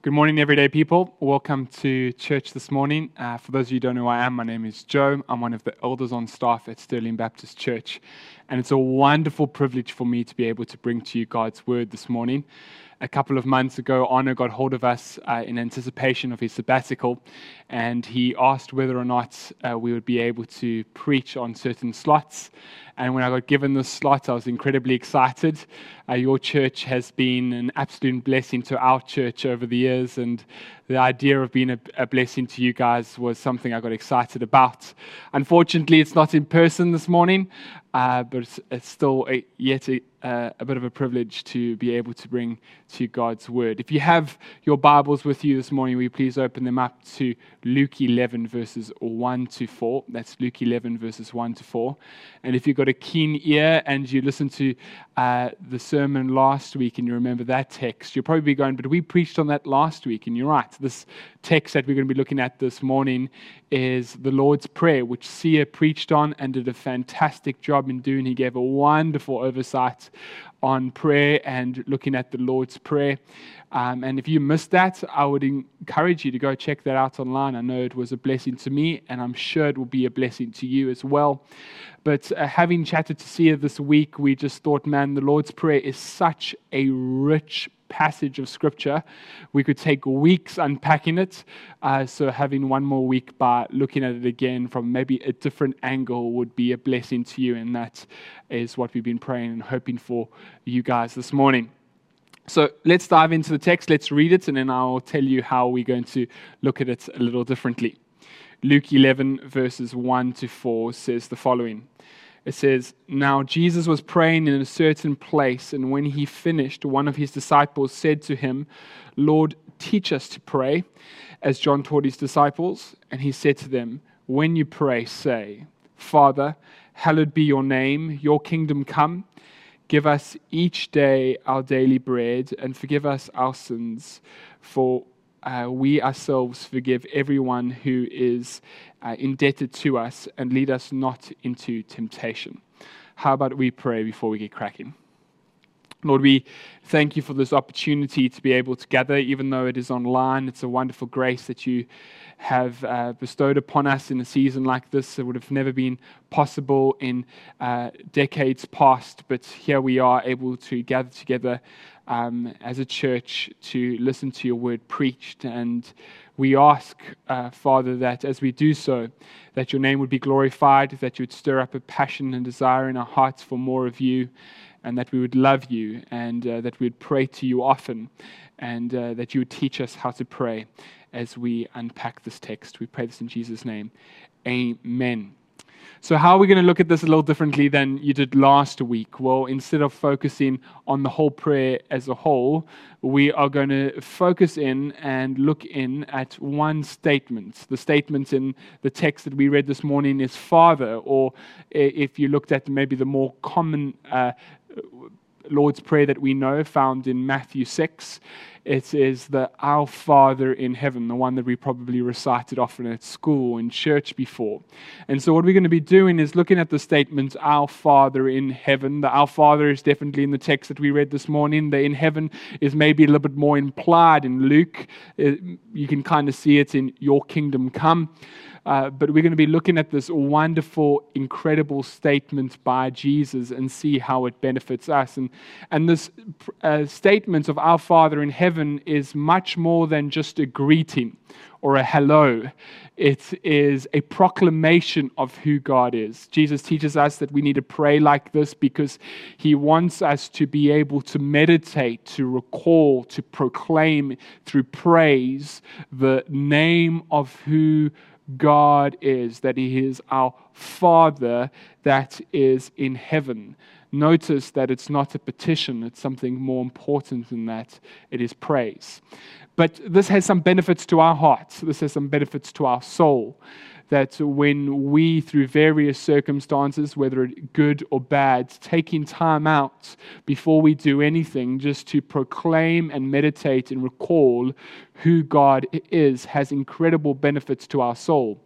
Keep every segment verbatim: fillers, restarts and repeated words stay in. Good morning, everyday people. Welcome to church this morning. Uh, for those of you who don't know who I am, my name is Joe. I'm one of the elders on staff at Sterling Baptist Church, and it's a wonderful privilege for me to be able to bring to you God's word this morning. A couple of months ago, Honor got hold of us uh, in anticipation of his sabbatical, and he asked whether or not uh, we would be able to preach on certain slots. And when I got given this slot, I was incredibly excited. Uh, your church has been an absolute blessing to our church over the years. And the idea of being a, a blessing to you guys was something I got excited about. Unfortunately, it's not in person this morning, uh, but it's, it's still a, yet a, uh, a bit of a privilege to be able to bring to you God's word. If you have your Bibles with you this morning, will you please open them up to Luke eleven verses one to four. That's Luke eleven verses one to four. And if you've got a keen ear and you listened to uh, the sermon last week and you remember that text, you'll probably be going, but we preached on that last last week, and you're right. This text that we're going to be looking at this morning is the Lord's Prayer, which Sia preached on and did a fantastic job in doing. He gave a wonderful oversight on prayer and looking at the Lord's Prayer. Um, and if you missed that, I would encourage you to go check that out online. I know it was a blessing to me, and I'm sure it will be a blessing to you as well. But uh, having chatted to Sia this week, we just thought, man, the Lord's Prayer is such a rich passage of scripture. We could take weeks unpacking it, uh, so having one more week by looking at it again from maybe a different angle would be a blessing to you, and that is what we've been praying and hoping for you guys this morning. So let's dive into the text, let's read it, and then I'll tell you how we're going to look at it a little differently. Luke eleven verses one to four says the following. It says, "Now Jesus was praying in a certain place, and when he finished, one of his disciples said to him, 'Lord, teach us to pray, as John taught his disciples.' And he said to them, 'When you pray, say, Father, hallowed be your name, your kingdom come. Give us each day our daily bread, and forgive us our sins, for Uh, we ourselves forgive everyone who is uh, indebted to us, and lead us not into temptation.'" How about we pray before we get cracking? Lord, we thank you for this opportunity to be able to gather, even though it is online. It's a wonderful grace that you have uh, bestowed upon us in a season like this. It would have never been possible in uh, decades past, but here we are able to gather together um, as a church to listen to your word preached. And we ask, uh, Father, that as we do so, that your name would be glorified, that you would stir up a passion and desire in our hearts for more of you, and that we would love you, and uh, that we would pray to you often, and uh, that you would teach us how to pray as we unpack this text. We pray this in Jesus' name. Amen. So how are we going to look at this a little differently than you did last week? Well, instead of focusing on the whole prayer as a whole, we are going to focus in and look in at one statement. The statement in the text that we read this morning is Father, or if you looked at maybe the more common uh, Lord's Prayer that we know, found in Matthew six. It is the Our Father in Heaven, the one that we probably recited often at school and church before. And so what we're going to be doing is looking at the statement, Our Father in Heaven. The Our Father is definitely in the text that we read this morning. The in heaven is maybe a little bit more implied in Luke. It, you can kind of see it in Your Kingdom Come. Uh, but we're going to be looking at this wonderful, incredible statement by Jesus and see how it benefits us. And, and this uh, statement of Our Father in Heaven is much more than just a greeting or a hello. It is a proclamation of who God is. Jesus teaches us that we need to pray like this because he wants us to be able to meditate, to recall, to proclaim through praise the name of who God is, that he is our Father that is in heaven. Notice that it's not a petition, it's something more important than that. It is praise. But this has some benefits to our hearts. This has some benefits to our soul. That when we, through various circumstances, whether good or bad, taking time out before we do anything just to proclaim and meditate and recall who God is, has incredible benefits to our soul.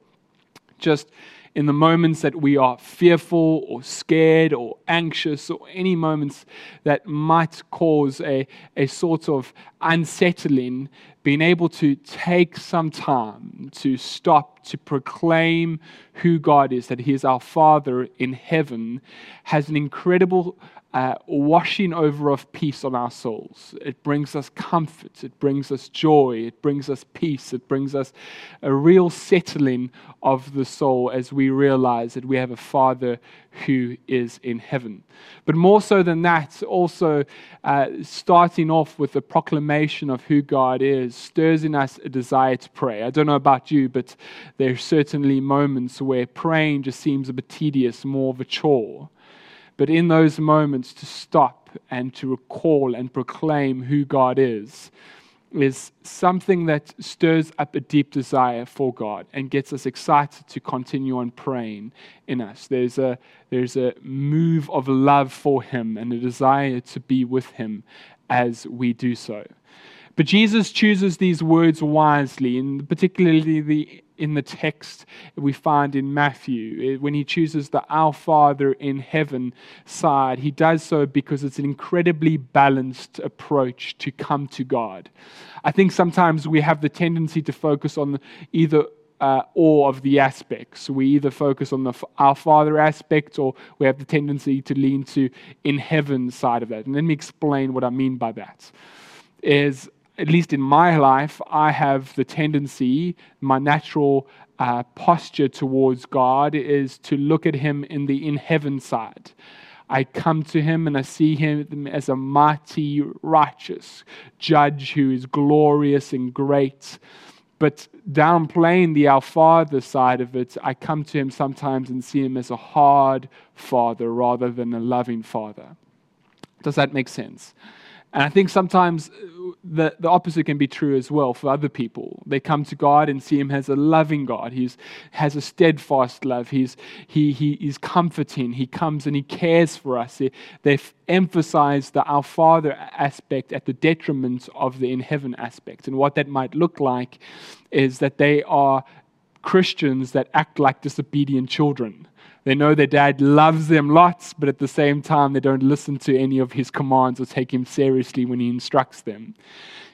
Just in the moments that we are fearful or scared or anxious, or any moments that might cause a, a sort of unsettling, being able to take some time to stop, to proclaim who God is, that He is our Father in heaven, has an incredible Uh, washing over of peace on our souls. It brings us comfort, it brings us joy, it brings us peace, it brings us a real settling of the soul as we realize that we have a Father who is in heaven. But more so than that, also uh, starting off with the proclamation of who God is stirs in us a desire to pray. I don't know about you, but there are certainly moments where praying just seems a bit tedious, more of a chore. But in those moments, to stop and to recall and proclaim who God is, is something that stirs up a deep desire for God and gets us excited to continue on praying in us. There's a, there's a move of love for Him and a desire to be with Him as we do so. But Jesus chooses these words wisely, and particularly the in the text we find in Matthew, when He chooses the Our Father in Heaven side, He does so because it's an incredibly balanced approach to come to God. I think sometimes we have the tendency to focus on either Uh, all of the aspects. We either focus on the Our Father aspect, or we have the tendency to lean to in heaven side of that. And let me explain what I mean by that. Is, at least in my life, I have the tendency, my natural uh, posture towards God is to look at Him in the in heaven side. I come to Him and I see Him as a mighty, righteous judge who is glorious and great. But downplaying the Our Father side of it, I come to Him sometimes and see Him as a hard Father rather than a loving Father. Does that make sense? And I think sometimes the, the opposite can be true as well for other people. They come to God and see Him as a loving God. He has a steadfast love. He's, he, he is comforting. He comes and He cares for us. He, they've emphasized the Our Father aspect at the detriment of the in heaven aspect. And what that might look like is that they are Christians that act like disobedient children. They know their dad loves them lots, but at the same time, they don't listen to any of His commands or take Him seriously when He instructs them.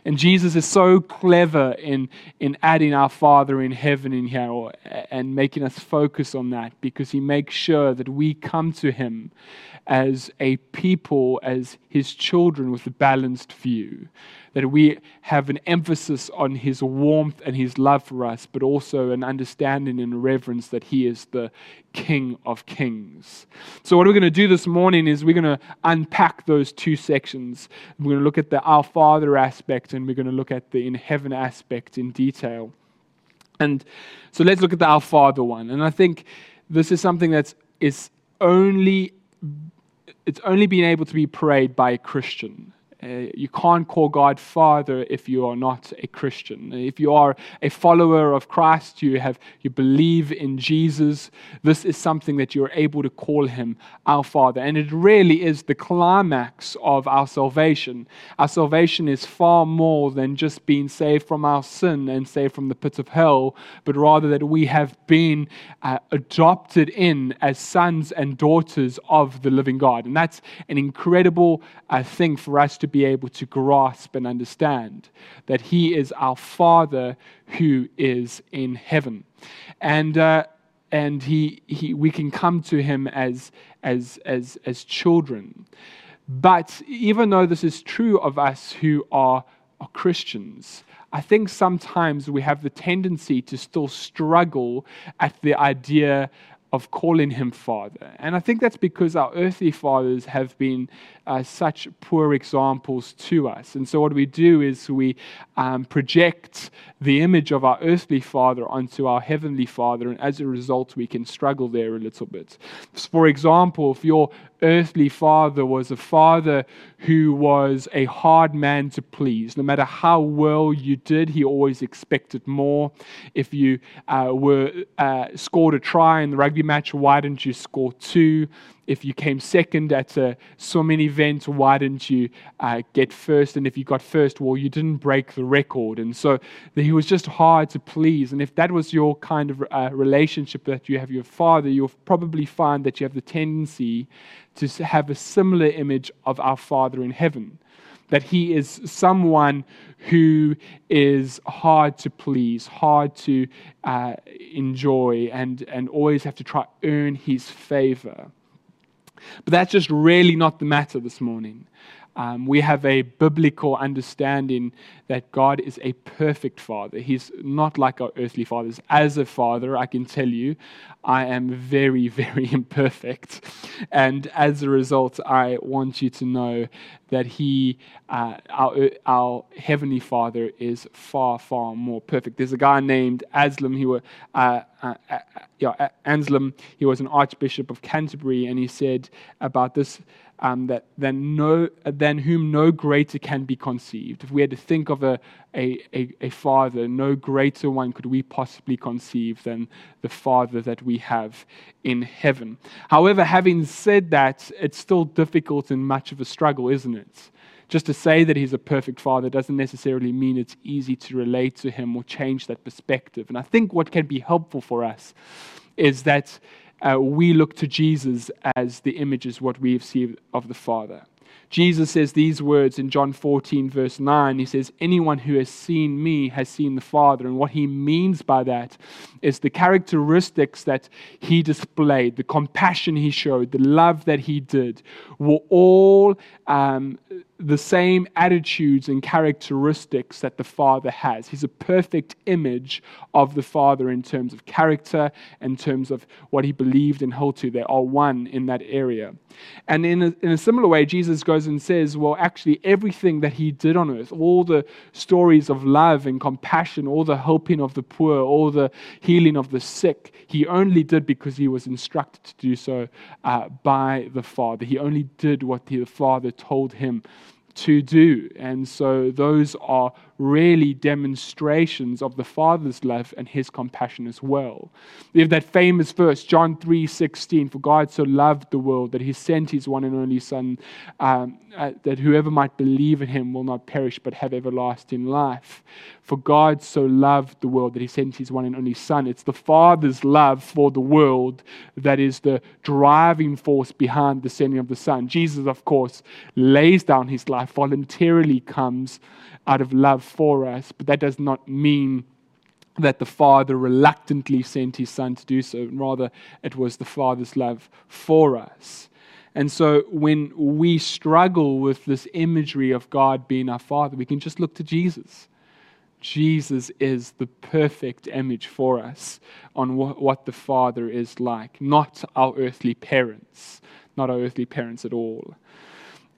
And Jesus is so clever in, in adding Our Father in Heaven in here, or, and making us focus on that, because He makes sure that we come to Him as a people, as His children, with a balanced view. That we have an emphasis on His warmth and His love for us, but also an understanding and reverence that He is the King of Kings. So what we're going to do this morning is we're going to unpack those two sections. We're going to look at the Our Father aspect, and we're going to look at the in heaven aspect in detail. And so let's look at the Our Father one. And I think this is something that is only, it's only been able to be prayed by a Christian. Uh, you can't call God Father if you are not a Christian. If you are a follower of Christ, you have you believe in Jesus, this is something that you're able to call Him our Father. And it really is the climax of our salvation. Our salvation is far more than just being saved from our sin and saved from the pit of hell, but rather that we have been uh, adopted in as sons and daughters of the living God. And that's an incredible uh, thing for us to be able to grasp and understand, that He is our Father who is in heaven, and uh, and he he we can come to Him as as as as children. But even though this is true of us who are, are Christians, I think sometimes we have the tendency to still struggle at the idea of calling Him Father. And I think that's because our earthly fathers have been uh, such poor examples to us. And so what we do is we um, project the image of our earthly father onto our heavenly Father, and as a result, we can struggle there a little bit. For example, if your earthly father was a father who was a hard man to please, no matter how well you did, he always expected more. If you uh, were uh, scored a try in the rugby rugby match, why didn't you score two? If you came second at a swimming event, why didn't you uh, get first? And if you got first, well, you didn't break the record. And so he was just hard to please. And if that was your kind of uh, relationship that you have with your Father, you'll probably find that you have the tendency to have a similar image of our Father in heaven, that he is someone who is hard to please, hard to uh, enjoy, and, and always have to try to earn his favor. But that's just really not the matter this morning. Um, we have a biblical understanding that God is a perfect Father. He's not like our earthly fathers. As a father, I can tell you, I am very, very imperfect. And as a result, I want you to know that He, uh, our, our Heavenly Father, is far, far more perfect. There's a guy named Anselm. He were, uh, uh, uh, yeah, Anselm. He was an Archbishop of Canterbury, and he said about this, Um, that than no than whom no greater can be conceived. If we had to think of a, a a a father, no greater one could we possibly conceive than the Father that we have in heaven. However, having said that, it's still difficult and much of a struggle, isn't it? Just to say that he's a perfect Father doesn't necessarily mean it's easy to relate to him or change that perspective. And I think what can be helpful for us is that Uh, we look to Jesus as the image is what we have seen of the Father. Jesus says these words in John fourteen, verse nine. He says, anyone who has seen me has seen the Father. And what he means by that is the characteristics that he displayed, the compassion he showed, the love that he did, were all um, the same attitudes and characteristics that the Father has. He's a perfect image of the Father in terms of character, in terms of what he believed and held to. They are one in that area. And in a, in a similar way, Jesus goes and says, well, actually, everything that he did on earth, all the stories of love and compassion, all the helping of the poor, all the healing of the sick, he only did because he was instructed to do so uh, by the Father. He only did what the Father told him to do. And so those are really demonstrations of the Father's love and his compassion as well. We have that famous verse, John three sixteen, for God so loved the world that he sent his one and only Son, um, uh, that whoever might believe in him will not perish but have everlasting life. For God so loved the world that he sent his one and only Son. It's the Father's love for the world that is the driving force behind the sending of the Son. Jesus, of course, lays down his life, voluntarily comes out of love for us, but that does not mean that the Father reluctantly sent his Son to do so. Rather, it was the Father's love for us. And so when we struggle with this imagery of God being our Father, we can just look to Jesus. Jesus is the perfect image for us on wh- what the Father is like, not our earthly parents, not our earthly parents at all.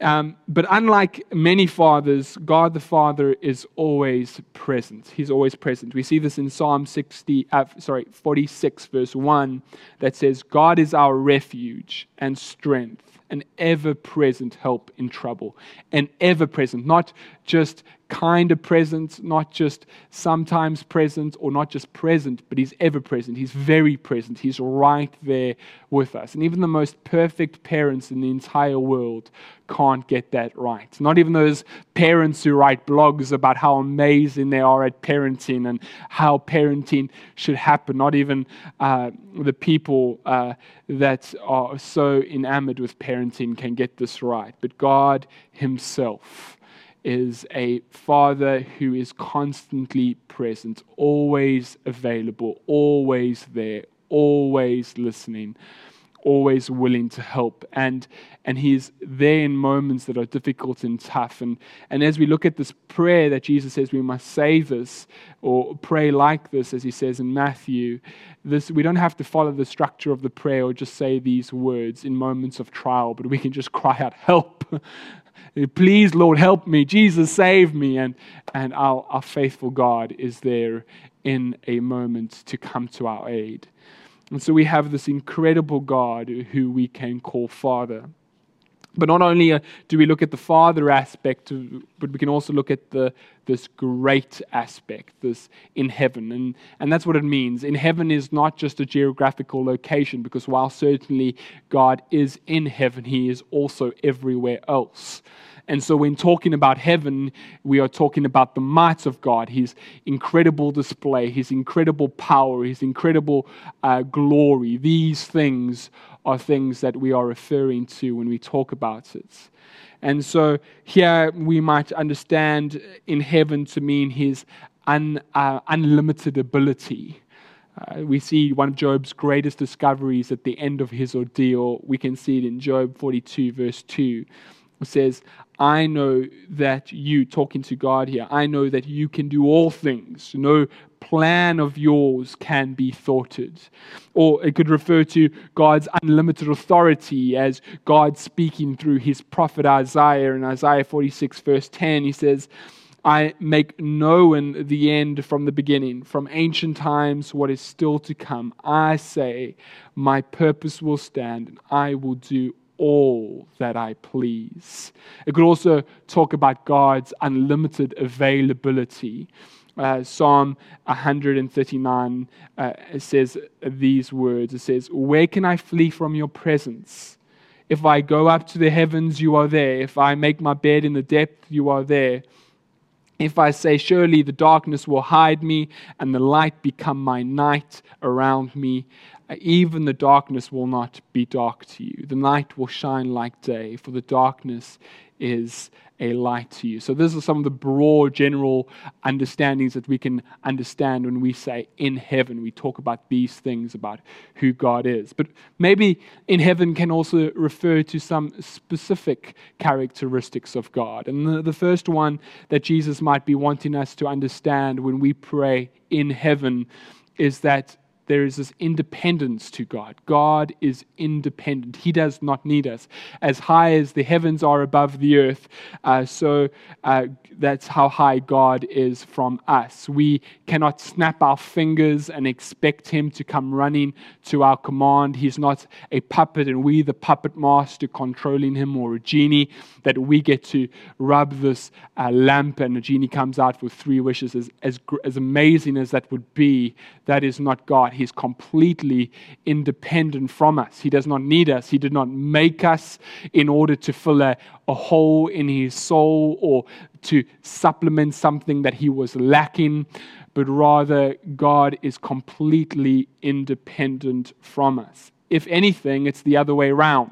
Um, but unlike many fathers, God the Father is always present. He's always present. We see this in Psalm sixty, uh, sorry, forty-six, verse one, that says, God is our refuge and strength, an ever-present help in trouble. An ever-present, not just kind of present, not just sometimes present, or not just present, but he's ever-present. He's very present. He's right there with us. And even the most perfect parents in the entire world can't get that right. Not even those parents who write blogs about how amazing they are at parenting and how parenting should happen. Not even uh, the people uh, that are so enamored with parenting can get this right. But God Himself is a Father who is constantly present, always available, always there, always listening, always willing to help, and and he is there in moments that are difficult and tough. And and as we look at this prayer that Jesus says we must say this or pray like this, as he says in Matthew, this we don't have to follow the structure of the prayer or just say these words in moments of trial, but we can just cry out, "Help! Please, Lord, help me. Jesus, save me." And and our, our faithful God is there in a moment to come to our aid. And so we have this incredible God who we can call Father. But not only do we look at the father aspect, but we can also look at the this great aspect, this in heaven. And, and that's what it means. In heaven is not just a geographical location, because while certainly God is in heaven, he is also everywhere else. And so when talking about heaven, we are talking about the might of God, his incredible display, his incredible power, his incredible uh, glory. These things are things that we are referring to when we talk about it. And so here we might understand in heaven to mean his un, uh, unlimited ability. Uh, we see one of Job's greatest discoveries at the end of his ordeal. We can see it in Job forty-two, verse two. It says, I know that you, talking to God here, I know that you can do all things. No plan of yours can be thwarted. Or it could refer to God's unlimited authority as God speaking through his prophet Isaiah. In Isaiah forty-six, verse ten, he says, I make known the end from the beginning, from ancient times what is still to come. I say, my purpose will stand, and I will do all that I please. It could also talk about God's unlimited availability. Uh, Psalm one thirty-nine uh, says these words. It says, where can I flee from your presence? If I go up to the heavens, you are there. If I make my bed in the depth, you are there. If I say, surely the darkness will hide me, and the light become my night around me, even the darkness will not be dark to you. The night will shine like day, for the darkness is a light to you. So these are some of the broad general understandings that we can understand when we say in heaven. We talk about these things, about who God is. But maybe in heaven can also refer to some specific characteristics of God. And the, the first one that Jesus might be wanting us to understand when we pray in heaven is that there is this independence to God. God is independent. He does not need us. As high as the heavens are above the earth, uh, so uh, that's how high God is from us. We cannot snap our fingers and expect Him to come running to our command. He's not a puppet and we the puppet master controlling Him, or a genie that we get to rub this uh, lamp and the genie comes out with three wishes. As, as, as amazing as that would be, that is not God. He's completely independent from us. He does not need us. He did not make us in order to fill a, a hole in his soul or to supplement something that he was lacking, but rather God is completely independent from us. If anything, it's the other way around.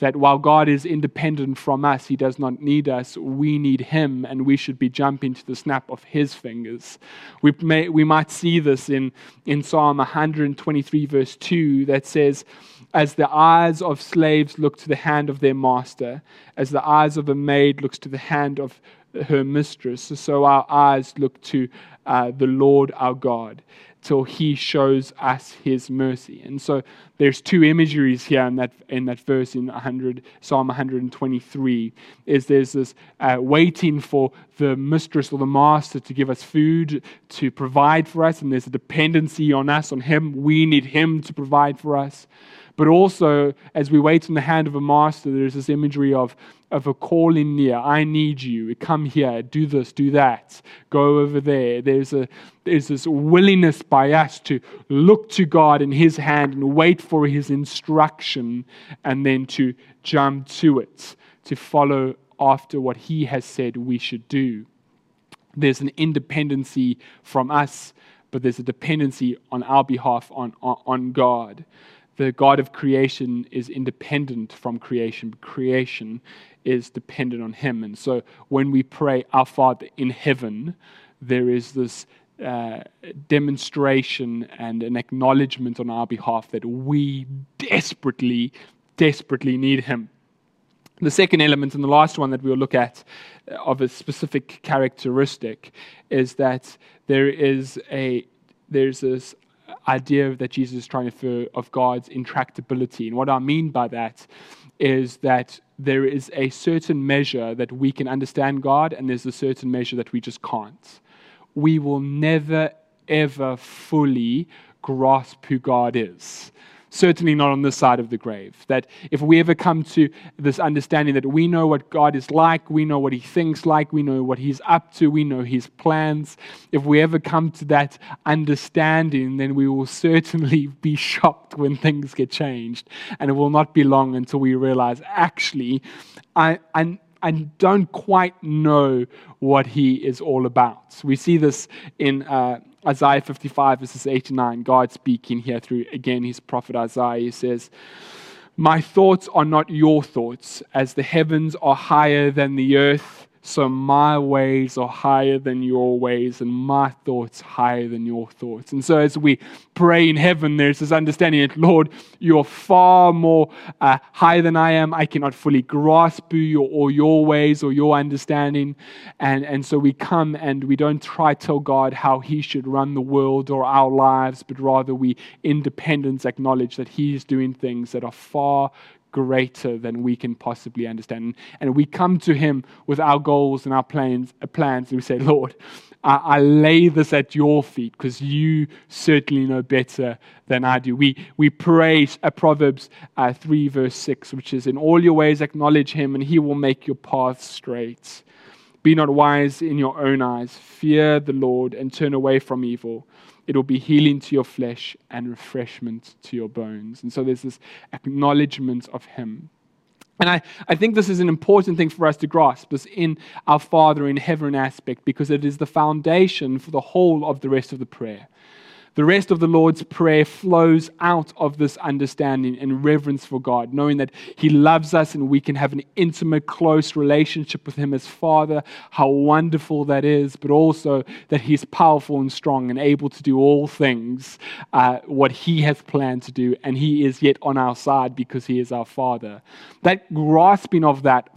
That while God is independent from us, He does not need us, we need Him, and we should be jumping to the snap of His fingers. We may, we might see this in, in Psalm one twenty-three, verse two, that says, as the eyes of slaves look to the hand of their master, as the eyes of a maid looks to the hand of her mistress, so our eyes look to uh, the Lord our God, till He shows us His mercy. And so there's two imageries here in that in that verse in Psalm one twenty-three. Is there's this uh, waiting for the mistress or the master to give us food, to provide for us, and there's a dependency on us, on Him. We need Him to provide for us. But also, as we wait in the hand of a master, there's this imagery of, of a calling near. I need you. Come here. Do this. Do that. Go over there. There's a there's this willingness by us to look to God in His hand and wait for His instruction, and then to jump to it, to follow after what He has said we should do. There's an independency from us, but there's a dependency on our behalf on on, on God. The God of creation is independent from creation, but creation is dependent on Him. And so when we pray, Our Father in heaven, there is this uh, demonstration and an acknowledgement on our behalf that we desperately, desperately need Him. The second element and the last one that we'll look at uh, of a specific characteristic is that there is a, there's this idea that Jesus is trying to refer of God's intractability. And what I mean by that is that there is a certain measure that we can understand God, and there's a certain measure that we just can't. We will never, ever fully grasp who God is. certainly not on this side of the grave. That if we ever come to this understanding that we know what God is like, we know what he thinks like, we know what he's up to, we know his plans, if we ever come to that understanding, then we will certainly be shocked when things get changed. And it will not be long until we realize, actually, I, I, I don't quite know what he is all about. We see this in uh, Isaiah fifty-five, verses eight to nine. God speaking here through, again, his prophet Isaiah. He says, "My thoughts are not your thoughts. As the heavens are higher than the earth, so my ways are higher than your ways, and my thoughts higher than your thoughts." And so as we pray in heaven, there's this understanding that, Lord, you're far more uh, higher than I am. I cannot fully grasp you or, or your ways or your understanding. And, and so we come and we don't try to tell God how he should run the world or our lives, but rather we in dependence acknowledge that he's doing things that are far greater than we can possibly understand. And we come to him with our goals and our plans, plans and we say, Lord, I, I lay this at your feet because you certainly know better than I do. We we praise uh, Proverbs uh, three verse six, which is, "In all your ways acknowledge him and he will make your path straight. Be not wise in your own eyes. Fear the Lord and turn away from evil. It will be healing to your flesh and refreshment to your bones." And so there's this acknowledgement of him. And I, I think this is an important thing for us to grasp, this in our Father in Heaven aspect, because it is the foundation for the whole of the rest of the prayer. The rest of the Lord's Prayer flows out of this understanding and reverence for God, knowing that he loves us and we can have an intimate, close relationship with him as Father. How wonderful that is, but also that he's powerful and strong and able to do all things, uh, what he has planned to do, and he is yet on our side because he is our Father. That grasping of that,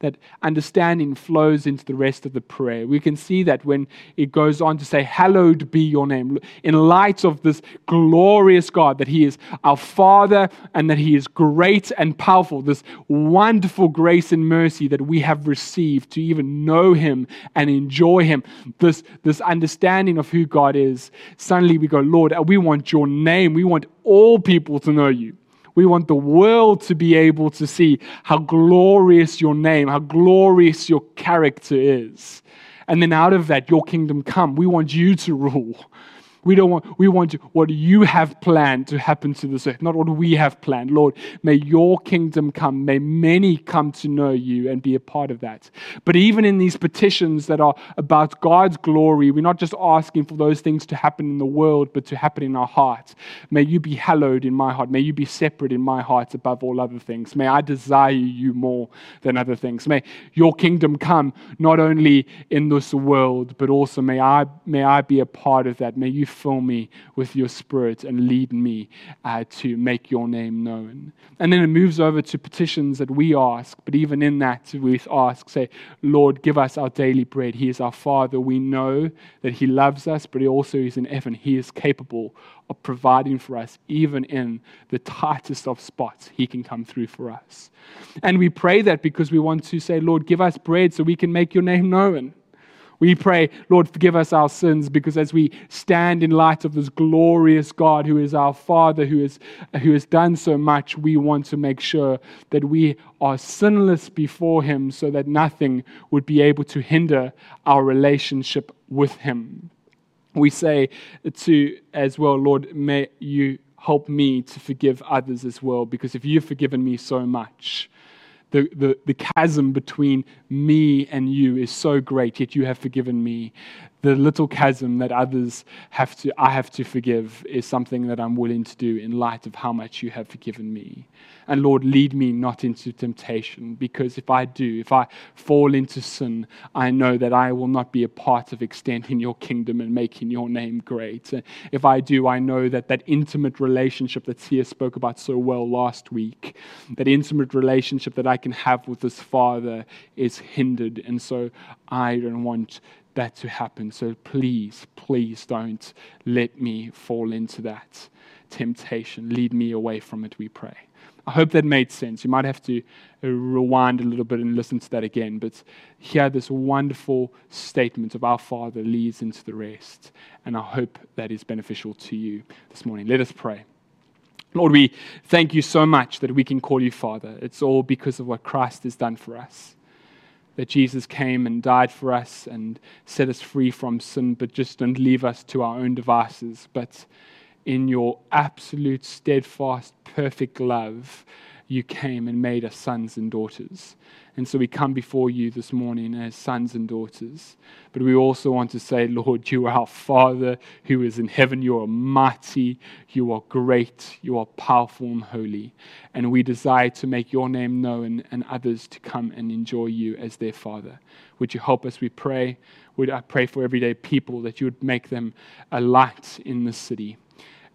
that understanding flows into the rest of the prayer. We can see that when it goes on to say, "Hallowed be your name." In light of this glorious God, that he is our Father and that he is great and powerful, this wonderful grace and mercy that we have received to even know him and enjoy him, this, this understanding of who God is, suddenly we go, Lord, we want your name. We want all people to know you. We want the world to be able to see how glorious your name, how glorious your character is. And then out of that, your kingdom come. We want you to rule. We don't want, we want what you have planned to happen to this earth, not what we have planned. Lord, may your kingdom come. May many come to know you and be a part of that. But even in these petitions that are about God's glory, we're not just asking for those things to happen in the world, but to happen in our heart. May you be hallowed in my heart. May you be separate in my heart above all other things. May I desire you more than other things. May your kingdom come, not only in this world, but also may I, may I be a part of that. May you fill me with your spirit and lead me uh, to make your name known. And then it moves over to petitions that we ask, but even in that we ask, say, Lord, give us our daily bread. He is our Father. We know that he loves us, but he also is in heaven. He is capable of providing for us, even in the tightest of spots. He can come through for us. And we pray that because we want to say, Lord, give us bread so we can make your name known. We pray, Lord, forgive us our sins, because as we stand in light of this glorious God who is our Father, who is, who has done so much, we want to make sure that we are sinless before him so that nothing would be able to hinder our relationship with him. We say to as well, Lord, may you help me to forgive others as well, because if you've forgiven me so much, The, the the chasm between me and you is so great, yet you have forgiven me. The little chasm that others have to, I have to forgive is something that I'm willing to do in light of how much you have forgiven me. And Lord, lead me not into temptation, because if I do, if I fall into sin, I know that I will not be a part of extending your kingdom and making your name great. If I do, I know that that intimate relationship that Sia spoke about so well last week, that intimate relationship that I can have with this Father is hindered. And so I don't want that to happen. So please, please don't let me fall into that temptation. Lead me away from it, we pray. I hope that made sense. You might have to rewind a little bit and listen to that again, but here this wonderful statement of our Father leads into the rest, and I hope that is beneficial to you this morning. Let us pray. Lord, we thank you so much that we can call you Father. It's all because of what Christ has done for us, that Jesus came and died for us and set us free from sin, but just didn't leave us to our own devices. But in your absolute, steadfast, perfect love, you came and made us sons and daughters. And so we come before you this morning as sons and daughters. But we also want to say, Lord, you are our Father who is in heaven. You are mighty. You are great. You are powerful and holy. And we desire to make your name known and others to come and enjoy you as their Father. Would you help us, we pray. Would I pray for everyday people that you would make them a light in this city,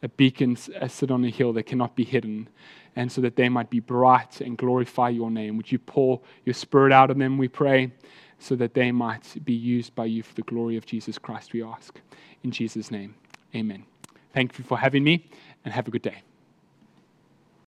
a beacon set on a hill that cannot be hidden, and so that they might be bright and glorify your name. Would you pour your Spirit out on them, we pray, so that they might be used by you for the glory of Jesus Christ, we ask. In Jesus' name, amen. Thank you for having me, and have a good day.